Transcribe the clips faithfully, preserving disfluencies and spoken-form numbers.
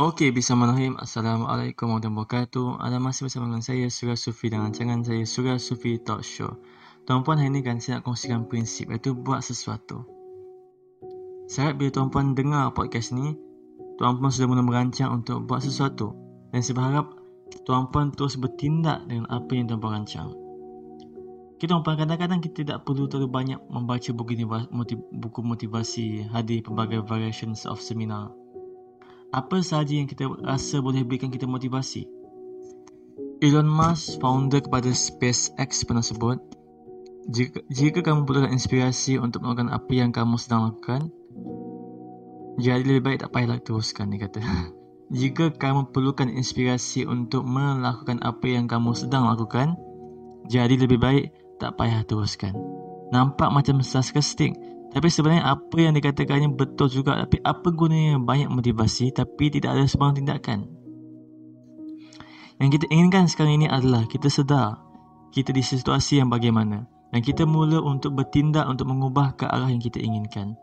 Okey, bismillahirrahmanirrahim. Assalamualaikum warahmatullahi wabarakatuh. Anda masih bersama dengan saya, Surya Sufi, dengan rancangan saya, Surya Sufi Talk Show. Tuan-puan, hari ini kan saya nak kongsikan prinsip, iaitu buat sesuatu. Saya harap bila tuan-puan dengar podcast ni, tuan-puan sudah mula merancang untuk buat sesuatu. Dan saya berharap tuan-puan terus bertindak dengan apa yang tuan-puan rancang. Kita tuan-puan, kadang-kadang kita tidak perlu terlalu banyak membaca buku motivasi, hadir pelbagai variations of seminar. Apa sahaja yang kita rasa boleh berikan kita motivasi. Elon Musk, founder kepada SpaceX, pernah sebut, Jika, jika kamu perlukan inspirasi untuk melakukan apa yang kamu sedang lakukan, jadi lebih baik tak payahlah teruskan, dia kata. Jika kamu perlukan inspirasi untuk melakukan apa yang kamu sedang lakukan, jadi lebih baik tak payah teruskan. Nampak macam sarkastik, tapi sebenarnya apa yang dikatakannya betul juga. Tapi apa gunanya banyak motivasi tapi tidak ada sebarang tindakan? Yang kita inginkan sekarang ini adalah kita sedar kita di situasi yang bagaimana, dan kita mula untuk bertindak untuk mengubah ke arah yang kita inginkan.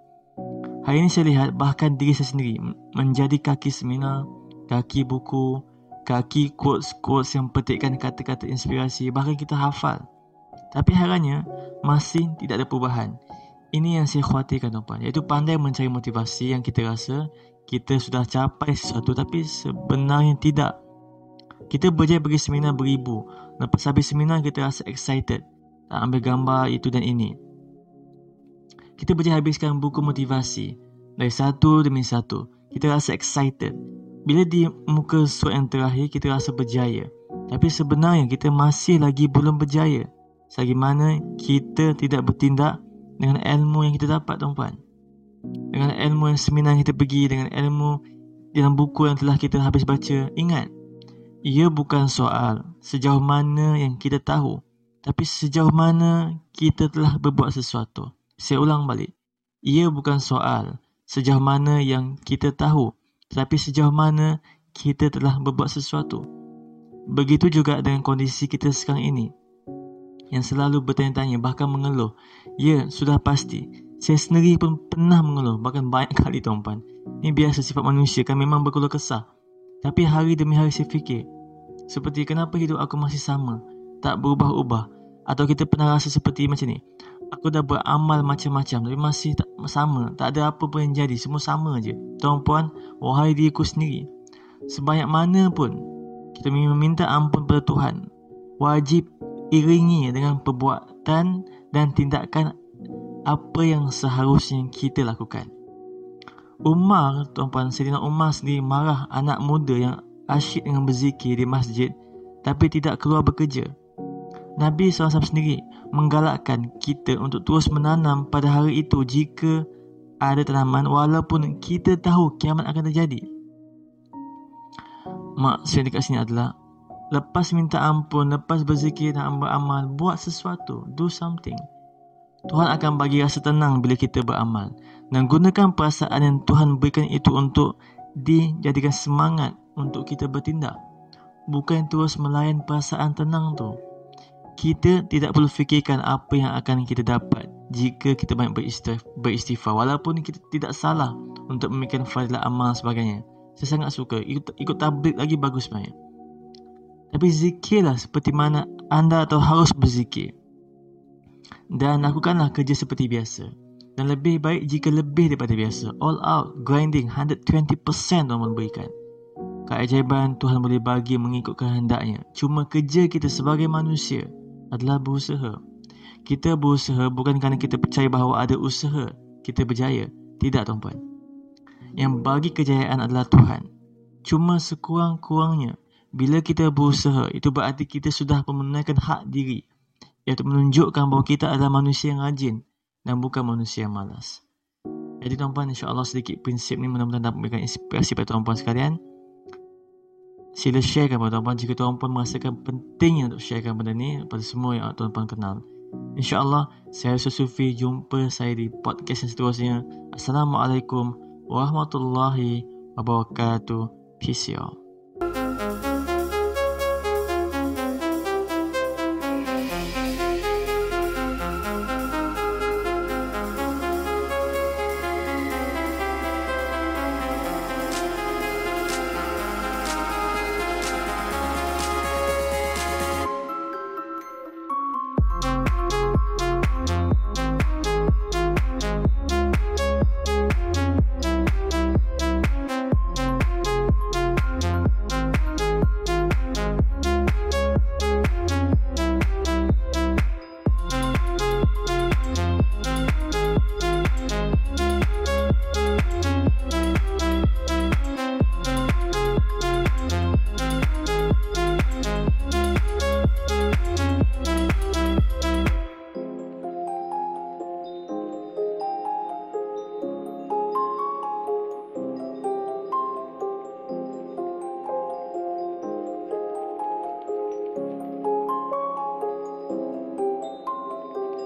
Hari ini saya lihat bahkan diri saya sendiri menjadi kaki seminar, kaki buku, kaki quotes-quotes yang petikkan kata-kata inspirasi, bahkan kita hafal. Tapi herannya masih tidak ada perubahan. Ini yang saya khawatirkan tuan-puan, iaitu pandai mencari motivasi yang kita rasa kita sudah capai sesuatu tapi sebenarnya tidak. Kita berjaya pergi seminar beribu, lepas habis seminar kita rasa excited, tak ambil gambar itu dan ini. Kita berjaya habiskan buku motivasi dari satu demi satu, kita rasa excited. Bila di muka surat yang terakhir kita rasa berjaya, tapi sebenarnya kita masih lagi belum berjaya selagi mana kita tidak bertindak dengan ilmu yang kita dapat tuan-puan. Dengan ilmu yang seminar yang kita pergi, dengan ilmu dalam buku yang telah kita habis baca. Ingat, ia bukan soal sejauh mana yang kita tahu, tapi sejauh mana kita telah berbuat sesuatu. Saya ulang balik. Ia bukan soal sejauh mana yang kita tahu, tetapi sejauh mana kita telah berbuat sesuatu. Begitu juga dengan kondisi kita sekarang ini, yang selalu bertanya-tanya, bahkan mengeluh. Ya, sudah pasti. Saya sendiri pun pernah mengeluh, bahkan banyak kali tuan-puan. Ini biasa sifat manusia, kan memang berkeluh kesah. Tapi hari demi hari saya fikir, seperti kenapa hidup aku masih sama, tak berubah-ubah. Atau kita pernah rasa seperti macam ni, aku dah beramal macam-macam tapi masih tak sama, tak ada apa pun yang jadi, semua sama je. Tuan-puan, wahai diriku sendiri, sebanyak mana pun kita meminta ampun pada Tuhan, wajib iringi dengan perbuatan dan tindakan apa yang seharusnya kita lakukan. Umar, tuan-puan, Saidina Umar sendiri marah anak muda yang asyik dengan berzikir di masjid tapi tidak keluar bekerja. Nabi sallallahu alaihi wasallam sendiri menggalakkan kita untuk terus menanam pada hari itu jika ada tanaman, walaupun kita tahu kiamat akan terjadi. Maksud dekat sini adalah, lepas minta ampun, lepas berzikir dan beramal, buat sesuatu, do something. Tuhan akan bagi rasa tenang bila kita beramal. Dan gunakan perasaan yang Tuhan berikan itu untuk dijadikan semangat untuk kita bertindak. Bukan terus melayan perasaan tenang tu. Kita tidak perlu fikirkan apa yang akan kita dapat jika kita banyak beristighfar, walaupun kita tidak salah untuk memikirkan fadilah amal sebagainya. Saya sangat suka, ikut, ikut tabligh lagi bagus sebenarnya. Tapi zikirlah seperti mana anda atau harus berzikir. Dan lakukanlah kerja seperti biasa. Dan lebih baik jika lebih daripada biasa. All out, grinding, one hundred twenty percent tuan-tuan berikan. Keajaiban Tuhan boleh bagi mengikut kehendaknya. Cuma kerja kita sebagai manusia adalah berusaha. Kita berusaha bukan kerana kita percaya bahawa ada usaha kita berjaya. Tidak tuan-tuan. Yang bagi kejayaan adalah Tuhan. Cuma sekurang-kurangnya bila kita berusaha, itu berarti kita sudah memenangkan hak diri, iaitu menunjukkan bahawa kita adalah manusia yang rajin dan bukan manusia yang malas. Jadi tuan-puan, insya-Allah sedikit prinsip ni mudah-mudahan dapat memberikan inspirasi pada tuan-puan sekalian. Sila sharekan pada tuan-puan jika tuan-puan merasakan pentingnya untuk sharekan benda ni pada semua yang tuan-puan kenal. InsyaAllah, saya Surya Sufi, jumpa saya di podcast yang seterusnya. Assalamualaikum warahmatullahi wabarakatuh. Peace out.